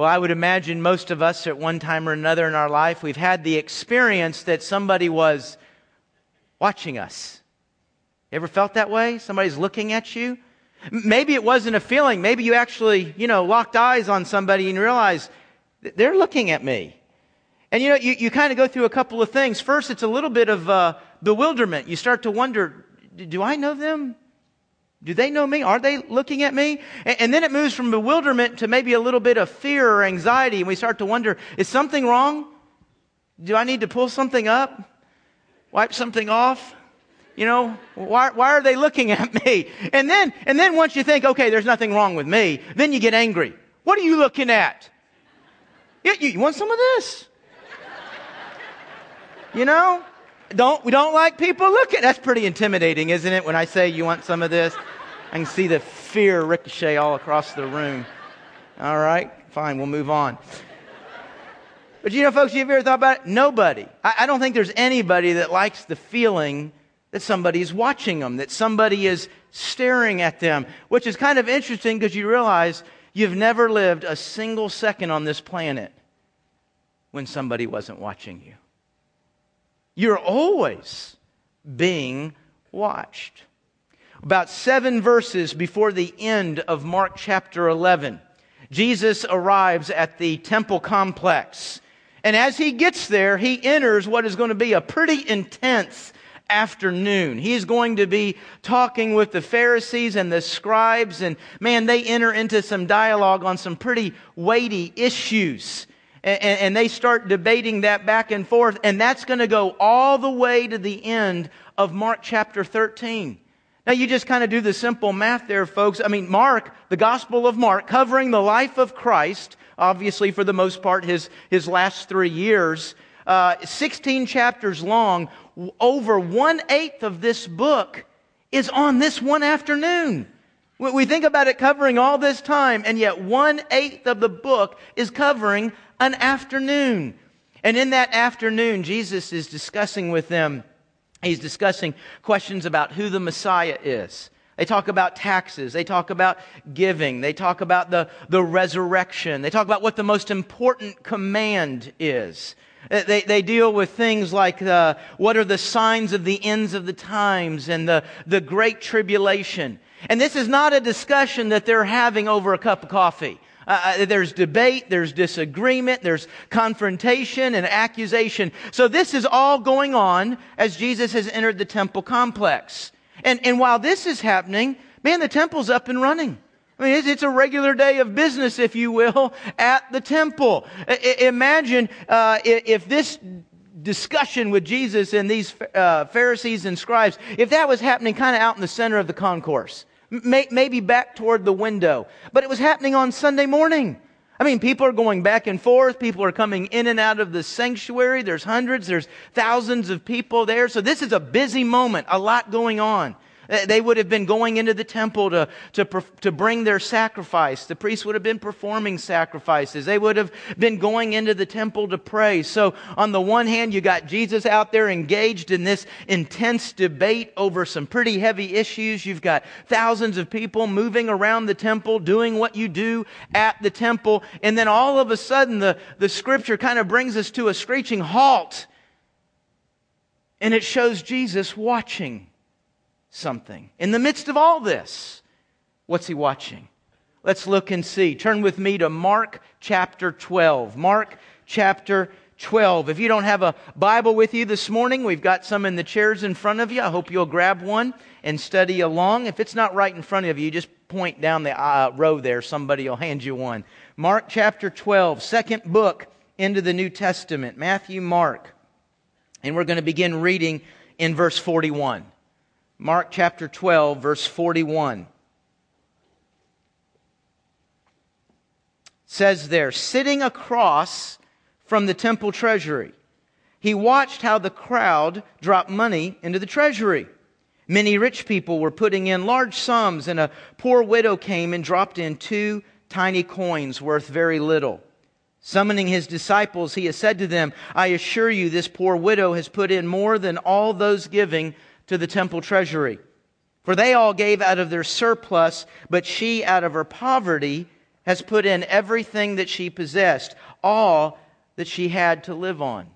Well, I would imagine most of us at one time or another in our life, we've had the experience that somebody was watching us. You ever felt that way? Somebody's looking at you? Maybe it wasn't a feeling. Maybe you actually, locked eyes on somebody and realized, they're looking at me. And you kind of go through a couple of things. First, it's a little bit of bewilderment. You start to wonder, do I know them? Do they know me? Are they looking at me? And then it moves from bewilderment to maybe a little bit of fear or anxiety. And we start to wonder, is something wrong? Do I need to pull something up? Wipe something off? Why are they looking at me? And then once you think, okay, there's nothing wrong with me, then you get angry. What are you looking at? You want some of this? We don't like people looking. That's pretty intimidating, isn't it? When I say you want some of this, I can see the fear ricochet all across the room. All right, fine, we'll move on. But folks, you ever thought about it? Nobody. I don't think there's anybody that likes the feeling that somebody's watching them, that somebody is staring at them, which is kind of interesting because you realize you've never lived a single second on this planet when somebody wasn't watching you. You're always being watched. About 7 verses before the end of Mark chapter 11, Jesus arrives at the temple complex. And as he gets there, he enters what is going to be a pretty intense afternoon. He's going to be talking with the Pharisees and the scribes. And man, they enter into some dialogue on some pretty weighty issues. And they start debating that back and forth. And that's going to go all the way to the end of Mark chapter 13. Now, you just kind of do the simple math there, folks. I mean, Mark, the Gospel of Mark, covering the life of Christ, obviously for the most part, his last 3 years, 16 chapters long, over 1/8 of this book is on this one afternoon. We think about it covering all this time, and yet 1/8 of the book is covering an afternoon. And in that afternoon, Jesus is discussing with them, he's discussing questions about who the Messiah is. They talk about taxes. They talk about giving. They talk about the resurrection. They talk about what the most important command is. They deal with things like what are the signs of the ends of the times and the great tribulation. And this is not a discussion that they're having over a cup of coffee. There's debate, there's disagreement, there's confrontation and accusation. So this is all going on as Jesus has entered the temple complex. And while this is happening, man, the temple's up and running. I mean, it's a regular day of business, if you will, at the temple. Imagine if this discussion with Jesus and these Pharisees and scribes, if that was happening kind of out in the center of the concourse. Maybe back toward the window. But it was happening on Sunday morning. I mean, people are going back and forth. People are coming in and out of the sanctuary. There's hundreds, there's thousands of people there. So this is a busy moment, a lot going on. They would have been going into the temple to bring their sacrifice. The priests would have been performing sacrifices. They would have been going into the temple to pray. So on the one hand, you got Jesus out there engaged in this intense debate over some pretty heavy issues. You've got thousands of people moving around the temple, doing what you do at the temple. And then all of a sudden, the scripture kind of brings us to a screeching halt. And it shows Jesus watching something. In the midst of all this, what's he watching? Let's look and see. Turn with me to Mark chapter 12. Mark chapter 12. If you don't have a Bible with you this morning, we've got some in the chairs in front of you. I hope you'll grab one and study along. If it's not right in front of you, just point down the row there. Somebody will hand you one. Mark chapter 12, second book into the New Testament. Matthew, Mark. And we're going to begin reading in verse 41. Mark chapter 12, verse 41. Says there, sitting across from the temple treasury, he watched how the crowd dropped money into the treasury. Many rich people were putting in large sums, and a poor widow came and dropped in 2 tiny coins worth very little. Summoning his disciples, he has said to them, I assure you, this poor widow has put in more than all those giving to the temple treasury. For they all gave out of their surplus, but she out of her poverty has put in everything that she possessed, all that she had to live on.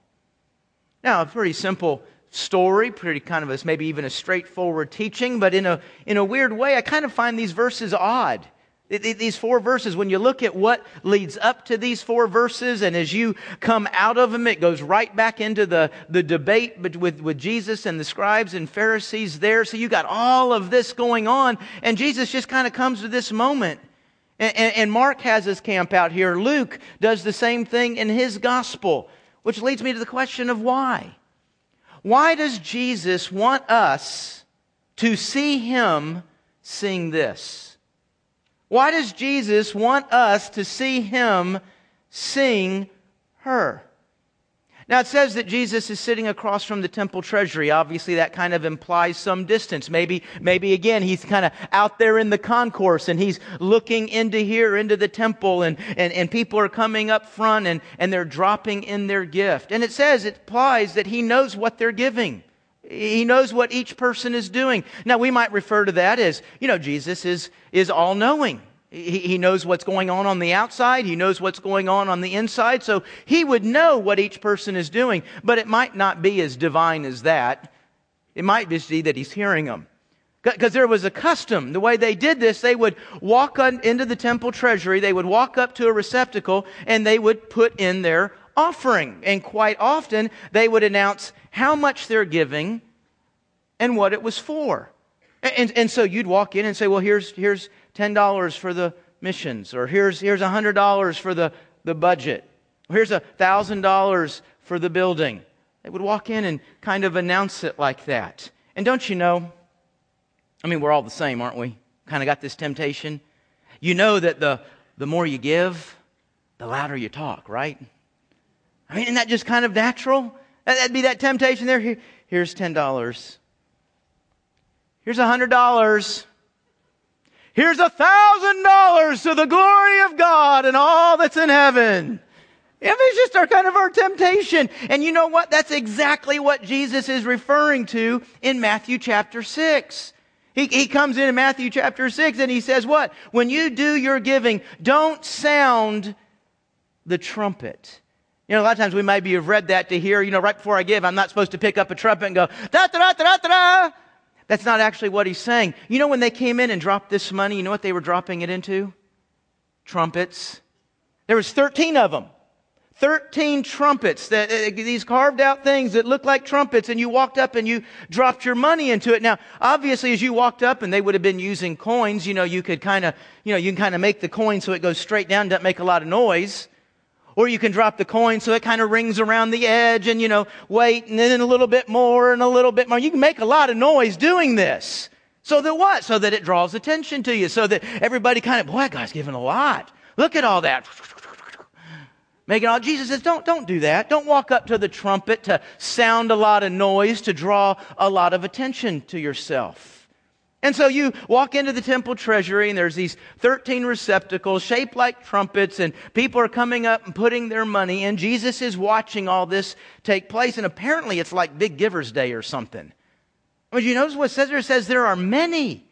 Now, a pretty simple story, pretty kind of a, maybe even a straightforward teaching, but in a weird way, I kind of find these verses odd. These four verses, when you look at what leads up to these four verses, and as you come out of them, it goes right back into the debate with Jesus and the scribes and Pharisees there. So you got all of this going on, and Jesus just kind of comes to this moment. And Mark has his camp out here. Luke does the same thing in his gospel, which leads me to the question of why. Why does Jesus want us to see him sing this? Why does Jesus want us to see him sing her? Now it says that Jesus is sitting across from the temple treasury. Obviously that kind of implies some distance. Maybe again he's kind of out there in the concourse and he's looking into here, into the temple, and people are coming up front and they're dropping in their gift. And it says, it implies that he knows what they're giving. He knows what each person is doing. Now, we might refer to that as, Jesus is all-knowing. He knows what's going on the outside. He knows what's going on the inside. So he would know what each person is doing, but it might not be as divine as that. It might just be that he's hearing them. Because there was a custom. The way they did this, they would walk into the temple treasury. They would walk up to a receptacle, and they would put in their offering. And quite often, they would announce how much they're giving and what it was for. And so you'd walk in and say, well, here's $10 for the missions, or here's $100 for the budget, or here's $1,000 for the building. They would walk in and kind of announce it like that. And don't you know, I mean, we're all the same, aren't we? Kind of got this temptation. You know that the more you give, the louder you talk, right? I mean, isn't that just kind of natural? That'd be that temptation there. Here's $10. Here's $100. Here's $1,000 to the glory of God and all that's in heaven. It's just our temptation. And you know what? That's exactly what Jesus is referring to in Matthew chapter 6. He comes in Matthew chapter 6 and he says what? When you do your giving, don't sound the trumpet. A lot of times we maybe have read that to hear, right before I give, I'm not supposed to pick up a trumpet and go, da-da-da-da-da-da. That's not actually what he's saying. When they came in and dropped this money, what they were dropping it into? Trumpets. There was 13 of them. 13 trumpets. These carved out things that looked like trumpets, and you walked up and you dropped your money into it. Now, obviously, as you walked up, and they would have been using coins, you could kind of, you can kind of make the coin so it goes straight down, doesn't make a lot of noise. Or you can drop the coin so it kind of rings around the edge and, wait, and then a little bit more and a little bit more. You can make a lot of noise doing this. So that what? So that it draws attention to you. So that everybody kind of, boy, that guy's giving a lot. Look at all that. Making all, Jesus says, don't do that. Don't walk up to the trumpet to sound a lot of noise, to draw a lot of attention to yourself. And so you walk into the temple treasury and there's these 13 receptacles shaped like trumpets and people are coming up and putting their money in. Jesus is watching all this take place, and apparently it's like Big Giver's Day or something. I mean, you notice what it says there? It says there are many.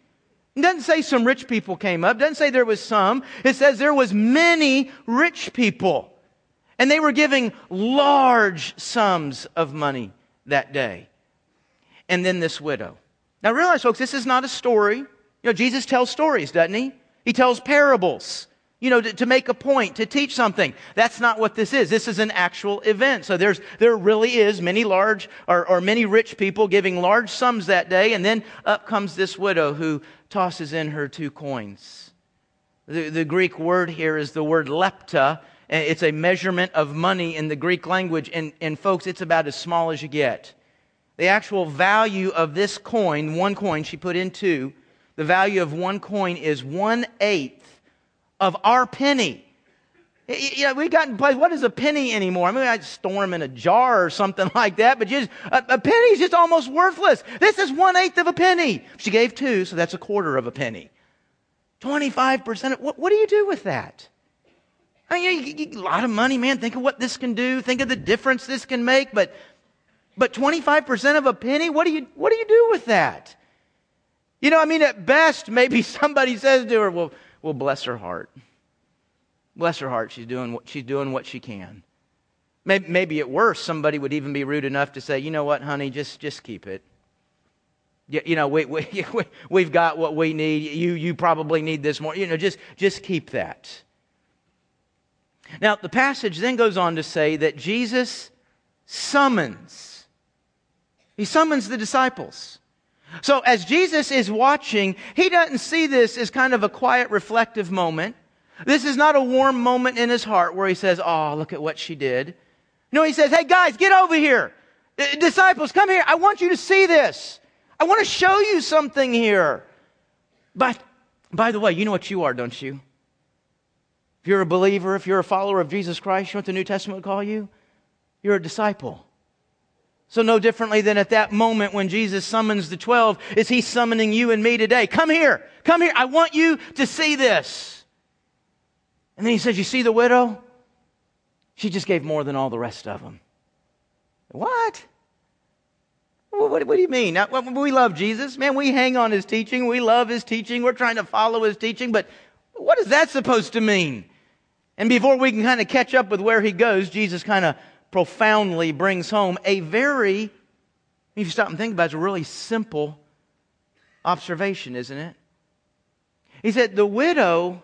It doesn't say some rich people came up. It doesn't say there was some. It says there was many rich people. And they were giving large sums of money that day. And then this widow. Now realize, folks, this is not a story. Jesus tells stories, doesn't he? He tells parables, to make a point, to teach something. That's not what this is. This is an actual event. So there really is many large or many rich people giving large sums that day, and then up comes this widow who tosses in her two coins. The Greek word here is the word lepta. It's a measurement of money in the Greek language, and folks, it's about as small as you get. The actual value of this coin, one coin, she put in two. The value of one coin is 1/8 of our penny. We've gotten place. What is a penny anymore? I mean, I'd store them in a jar or something like that, but a penny is just almost worthless. This is 1/8 of a penny. She gave two, so that's 1/4 of a penny. 25%. What do you do with that? I mean, you get a lot of money, man. Think of what this can do. Think of the difference this can make, But 25% of a penny, what do you do with that? At best, maybe somebody says to her, well, bless her heart. Bless her heart, she's doing what she can. Maybe at worst, somebody would even be rude enough to say, you know what, honey, just keep it. You know, we've got what we need. You probably need this more. You know, just keep that. Now, the passage then goes on to say that Jesus summons. He summons the disciples. So as Jesus is watching, he doesn't see this as kind of a quiet, reflective moment. This is not a warm moment in his heart where he says, oh, look at what she did. No, he says, hey, guys, get over here. Disciples, come here. I want you to see this. I want to show you something here. But, by the way, you know what you are, don't you? If you're a believer, if you're a follower of Jesus Christ, you know what the New Testament would call you? You're a disciple. So no differently than at that moment when Jesus summons the 12, is he summoning you and me today. Come here. Come here. I want you to see this. And then he says, you see the widow? She just gave more than all the rest of them. What? What do you mean? Now, we love Jesus. Man, we hang on his teaching. We love his teaching. We're trying to follow his teaching. But what is that supposed to mean? And before we can kind of catch up with where he goes, Jesus kind of profoundly brings home a very, if you stop and think about it, it's a really simple observation, isn't it? He said, the widow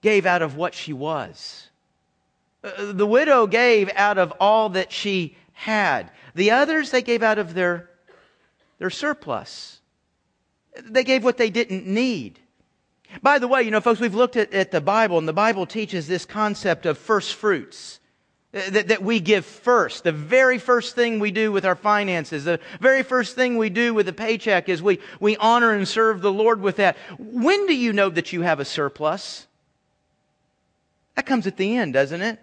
gave out of what she was. The widow gave out of all that she had. The others, they gave out of their surplus. They gave what they didn't need. By the way, you know, folks, we've looked at the Bible, and the Bible teaches this concept of first fruits, that we give first. The very first thing we do with our finances, the very first thing we do with a paycheck is we honor and serve the Lord with that. When do you know that you have a surplus? That comes at the end, doesn't it?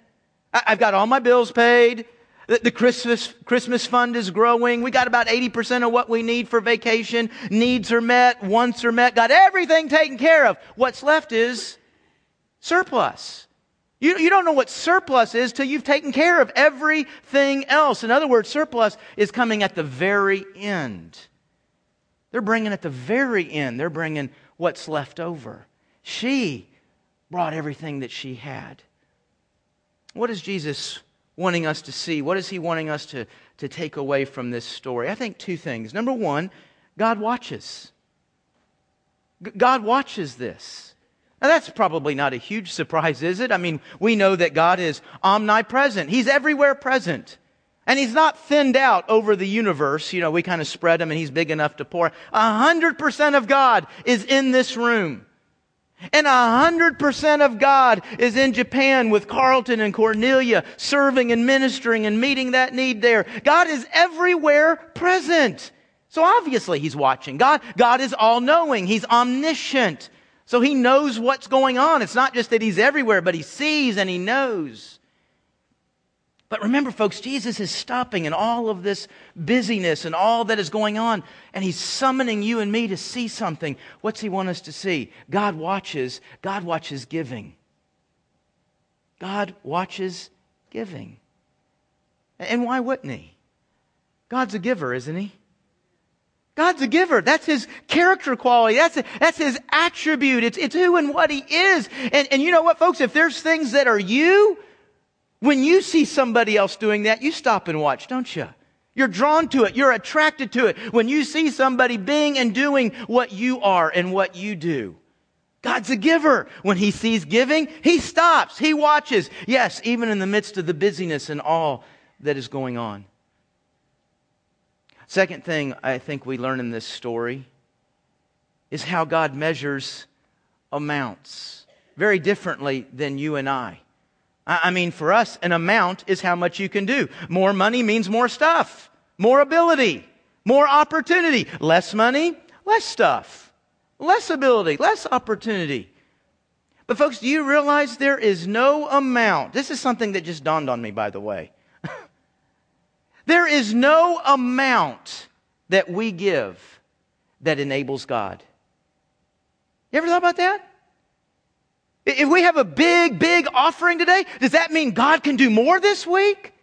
I've got all my bills paid. The Christmas fund is growing. We got about 80% of what we need for vacation. Needs are met. Wants are met. Got everything taken care of. What's left is surplus. You don't know what surplus is till you've taken care of everything else. In other words, surplus is coming at the very end. They're bringing at the very end. They're bringing what's left over. She brought everything that she had. What is Jesus wanting us to see? What is he wanting us to take away from this story? I think two things. Number one, God watches. God watches this. Now that's probably not a huge surprise, is it? I mean, we know that God is omnipresent. He's everywhere present. And he's not thinned out over the universe. You know, we kind of spread him and he's big enough to pour. 100% of God is in this room. And 100% of God is in Japan with Carlton and Cornelia, serving and ministering and meeting that need there. God is everywhere present. So obviously he's watching. God is all-knowing. He's omniscient. So he knows what's going on. It's not just that he's everywhere, but he sees and he knows. But remember, folks, Jesus is stopping in all of this busyness and all that is going on, and he's summoning you and me to see something. What's he want us to see? God watches. God watches giving. God watches giving. And why wouldn't he? God's a giver, isn't he? God's a giver. That's his character quality. That's his attribute. It's who and what he is. And you know what, folks? If there's things that are you, when you see somebody else doing that, you stop and watch, don't you? You're drawn to it. You're attracted to it. When you see somebody being and doing what you are and what you do. God's a giver. When he sees giving, he stops. He watches. Yes, even in the midst of the busyness and all that is going on. Second thing I think we learn in this story is how God measures amounts very differently than you and I. I mean, for us, an amount is how much you can do. More money means more stuff, more ability, more opportunity. Less money, less stuff, less ability, less opportunity. But folks, do you realize there is no amount? This is something that just dawned on me, by the way. There is no amount that we give that enables God. You ever thought about that? If we have a big offering today, does that mean God can do more this week?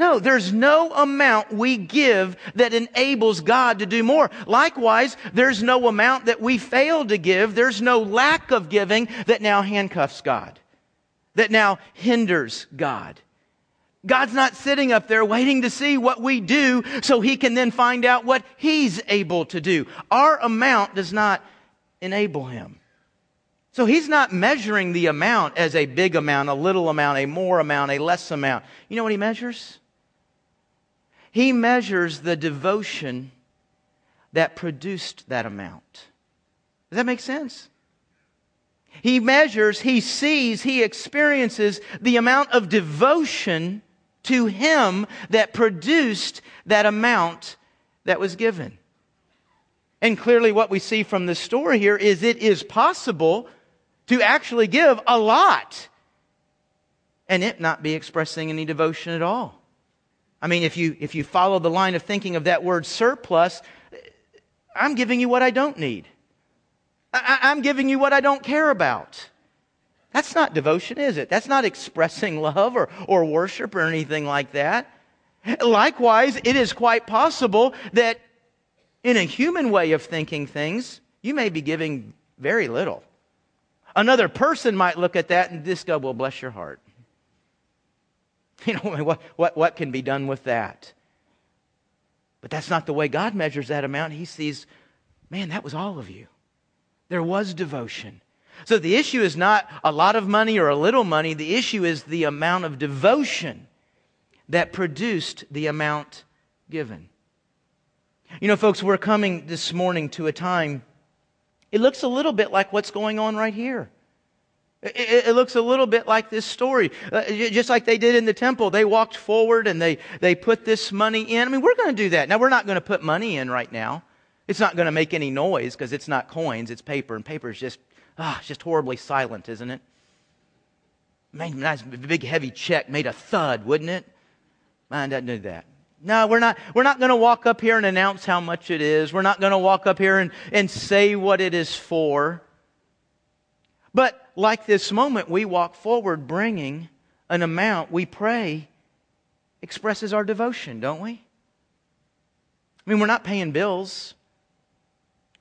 No, there's no amount we give that enables God to do more. Likewise, there's no amount that we fail to give. There's no lack of giving that now handcuffs God. that now hinders God. God's not sitting up there waiting to see what we do so He can then find out what He's able to do. Our amount does not enable Him. So He's not measuring the amount as a big amount, a little amount, a more amount, a less amount. You know what He measures? He measures the devotion that produced that amount. Does that make sense? He measures, He sees, He experiences the amount of devotion to Him that produced that amount that was given. And clearly what we see from this story here is it is possible to actually give a lot and it not be expressing any devotion at all. I mean, if you follow the line of thinking of that word surplus, I'm giving you what I don't need. I'm giving you what I don't care about. That's not devotion, is it? That's not expressing love or worship or anything like that. Likewise, it is quite possible that in a human way of thinking things, you may be giving very little. Another person might look at that and just go, well, bless your heart. You know, what can be done with that? But that's not the way God measures that amount. He sees, man, that was all of you. There was devotion. So the issue is not a lot of money or a little money. The issue is the amount of devotion that produced the amount given. You know, folks, we're coming this morning to a time, it looks a little bit like what's going on right here. It looks a little bit like this story. Just like they did in the temple. They walked forward and they put this money in. I mean, we're going to do that. Now, we're not going to put money in right now. It's not going to make any noise because it's not coins, it's paper. And paper is just horribly silent, isn't it? Man, nice big heavy check made a thud, wouldn't it? Mine doesn't do that. No, we're not going to walk up here and announce how much it is. We're not going to walk up here and say what it is for. But like this moment, we walk forward bringing an amount we pray expresses our devotion, don't we? I mean, we're not paying bills.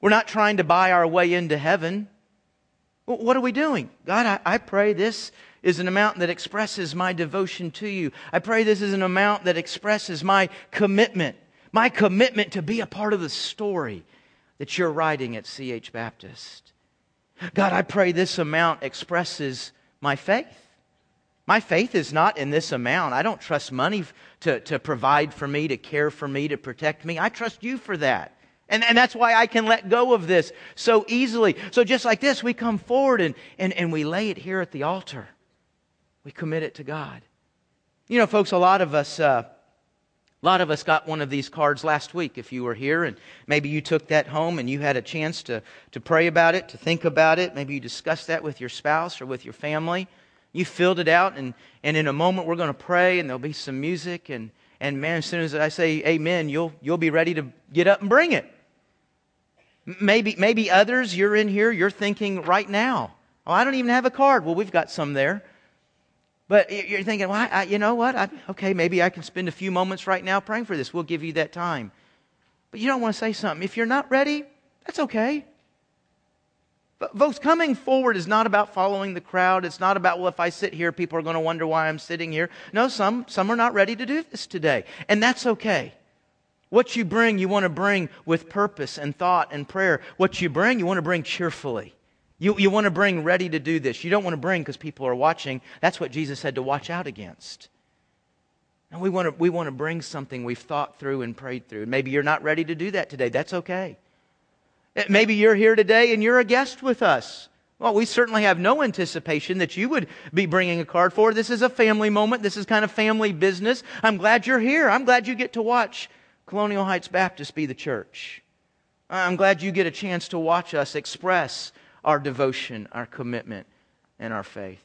We're not trying to buy our way into heaven. What are we doing? God, I pray this is an amount that expresses my devotion to you. I pray this is an amount that expresses my commitment to be a part of the story that you're writing at CH Baptist. God, I pray this amount expresses my faith. My faith is not in this amount. I don't trust money to provide for me, to care for me, to protect me. I trust you for that. And that's why I can let go of this so easily. So just like this, we come forward and we lay it here at the altar. We commit it to God. You know, folks, a lot of us got one of these cards last week if you were here. And maybe you took that home and you had a chance to pray about it, to think about it. Maybe you discussed that with your spouse or with your family. You filled it out, and in a moment we're going to pray, and there'll be some music, and man, as soon as I say amen, you'll be ready to get up and bring it. Maybe others, you're in here, you're thinking right now, oh, I don't even have a card. Well, we've got some there. But you're thinking, well, you know what? Okay, maybe I can spend a few moments right now praying for this. We'll give you that time. But you don't want to say something. If you're not ready, that's okay. But folks, coming forward is not about following the crowd. It's not about, well, if I sit here, people are going to wonder why I'm sitting here. No, some are not ready to do this today. And that's okay. What you bring, you want to bring with purpose and thought and prayer. What you want to bring cheerfully. You want to bring ready to do this. You don't want to bring because people are watching. That's what Jesus said to watch out against. And we want to bring something we've thought through and prayed through. Maybe you're not ready to do that today. That's okay. Maybe you're here today and you're a guest with us. Well, we certainly have no anticipation that you would be bringing a card forward. This is a family moment. This is kind of family business. I'm glad you're here. I'm glad you get to watch Colonial Heights Baptist be the church. I'm glad you get a chance to watch us express our devotion, our commitment, and our faith.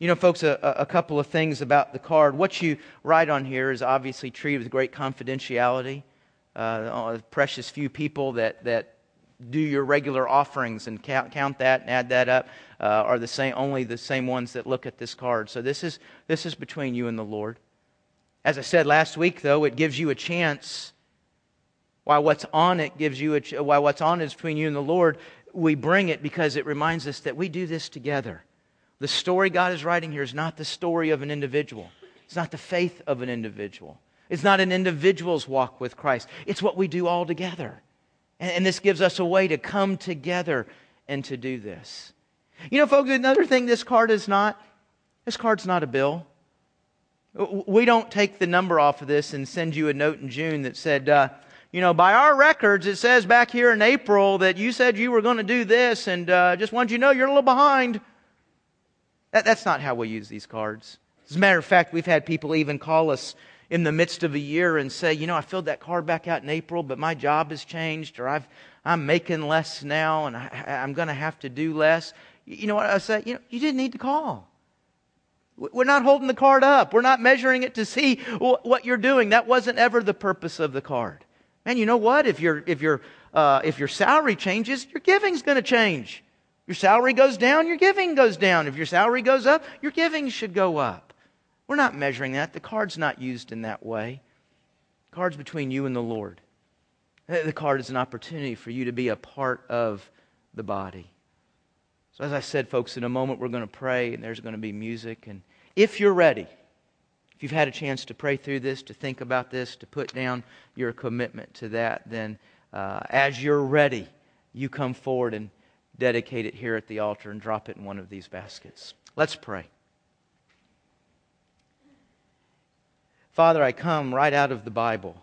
You know, folks, a couple of things about the card. What you write on here is obviously treated with great confidentiality. Precious few people that do your regular offerings and count that and add that up are the same. Only the same ones that look at this card. So this is between you and the Lord. As I said last week, though, it gives you a chance. While what's on it gives you while what's on it is between you and the Lord, we bring it because it reminds us that we do this together. The story God is writing here is not the story of an individual. It's not the faith of an individual. It's not an individual's walk with Christ. It's what we do all together. And this gives us a way to come together and to do this. You know, folks, another thing this card's not a bill. We don't take the number off of this and send you a note in June that said, by our records, it says back here in April that you said you were going to do this and just wanted you to know you're a little behind. That's not how we use these cards. As a matter of fact, we've had people even call us in the midst of a year and say, I filled that card back out in April, but my job has changed, or I'm making less now and I'm going to have to do less. You know what I say? You didn't need to call. We're not holding the card up. We're not measuring it to see what you're doing. That wasn't ever the purpose of the card. Man, you know what? If your salary changes, your giving's going to change. Your salary goes down, your giving goes down. If your salary goes up, your giving should go up. We're not measuring that. The card's not used in that way. The card's between you and the Lord. The card is an opportunity for you to be a part of the body. So as I said, folks, in a moment we're going to pray and there's going to be music. And if you're ready, if you've had a chance to pray through this, to think about this, to put down your commitment to that, then as you're ready, you come forward and dedicate it here at the altar and drop it in one of these baskets. Let's pray. Father, I come right out of the Bible,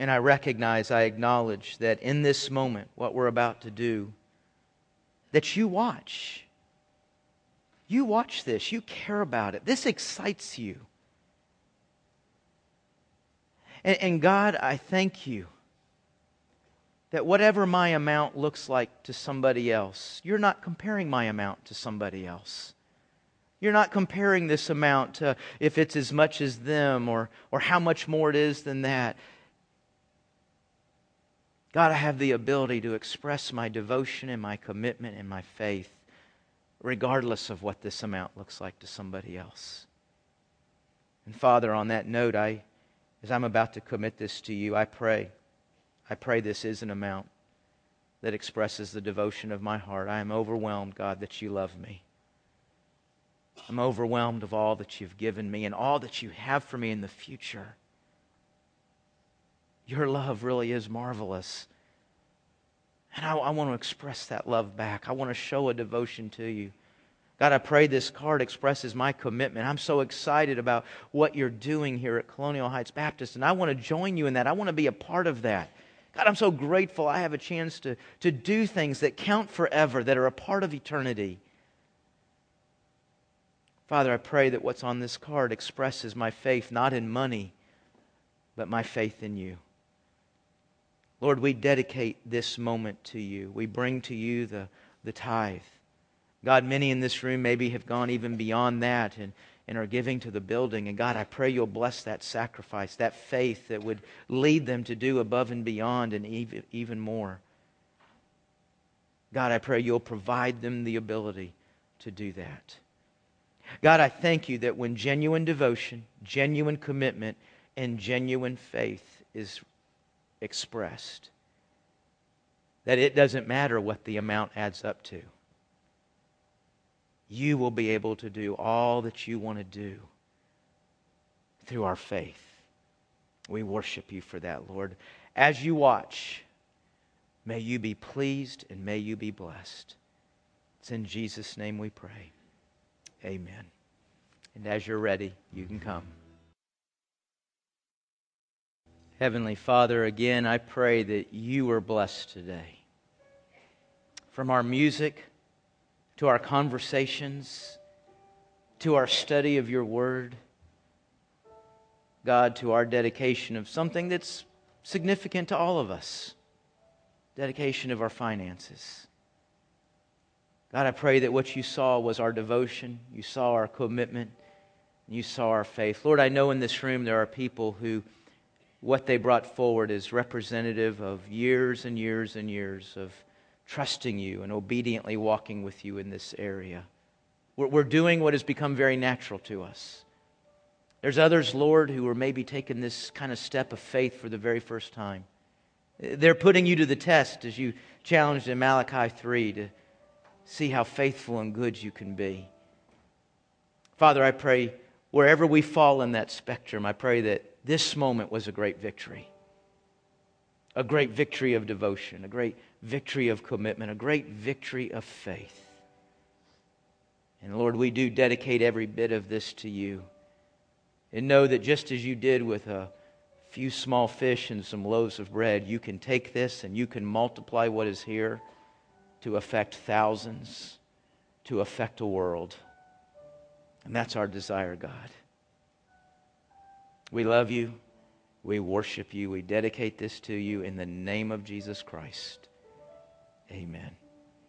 and I acknowledge that in this moment, what we're about to do, that you watch. You watch this. You care about it. This excites you. And God, I thank you that whatever my amount looks like to somebody else, you're not comparing my amount to somebody else. You're not comparing this amount to if it's as much as them or how much more it is than that. God, I have the ability to express my devotion and my commitment and my faith regardless of what this amount looks like to somebody else. And Father, on that note, as I'm about to commit this to you, I pray this is an amount that expresses the devotion of my heart. I am overwhelmed, God, that you love me. I'm overwhelmed of all that you've given me and all that you have for me in the future. Your love really is marvelous. And I want to express that love back. I want to show a devotion to you. God, I pray this card expresses my commitment. I'm so excited about what you're doing here at Colonial Heights Baptist, and I want to join you in that. I want to be a part of that. God, I'm so grateful I have a chance to do things that count forever, that are a part of eternity. Father, I pray that what's on this card expresses my faith, not in money, but my faith in you. Lord, we dedicate this moment to you. We bring to you the tithe. God, many in this room maybe have gone even beyond that and are giving to the building. And God, I pray you'll bless that sacrifice, that faith that would lead them to do above and beyond and even more. God, I pray you'll provide them the ability to do that. God, I thank you that when genuine devotion, genuine commitment, and genuine faith is expressed, that it doesn't matter what the amount adds up to. You will be able to do all that you want to do through our faith. We worship you for that, Lord. As you watch, may you be pleased and may you be blessed. It's in Jesus' name we pray. Amen. And as you're ready, you can come. Heavenly Father, again, I pray that you are blessed today. From our music, to our conversations, to our study of your word, God, to our dedication of something that's significant to all of us, dedication of our finances. God, I pray that what you saw was our devotion, you saw our commitment, you saw our faith. Lord, I know in this room there are people who what they brought forward is representative of years and years and years of trusting you and obediently walking with you in this area. We're doing what has become very natural to us. There's others, Lord, who are maybe taking this kind of step of faith for the very first time. They're putting you to the test as you challenged in Malachi 3 to see how faithful and good you can be. Father, I pray wherever we fall in that spectrum, I pray that this moment was a great victory of devotion, a great victory of commitment, a great victory of faith. And Lord, we do dedicate every bit of this to you. And know that just as you did with a few small fish and some loaves of bread, you can take this and you can multiply what is here to affect thousands, to affect a world. And that's our desire, God. We love you. We worship you. We dedicate this to you in the name of Jesus Christ. Amen.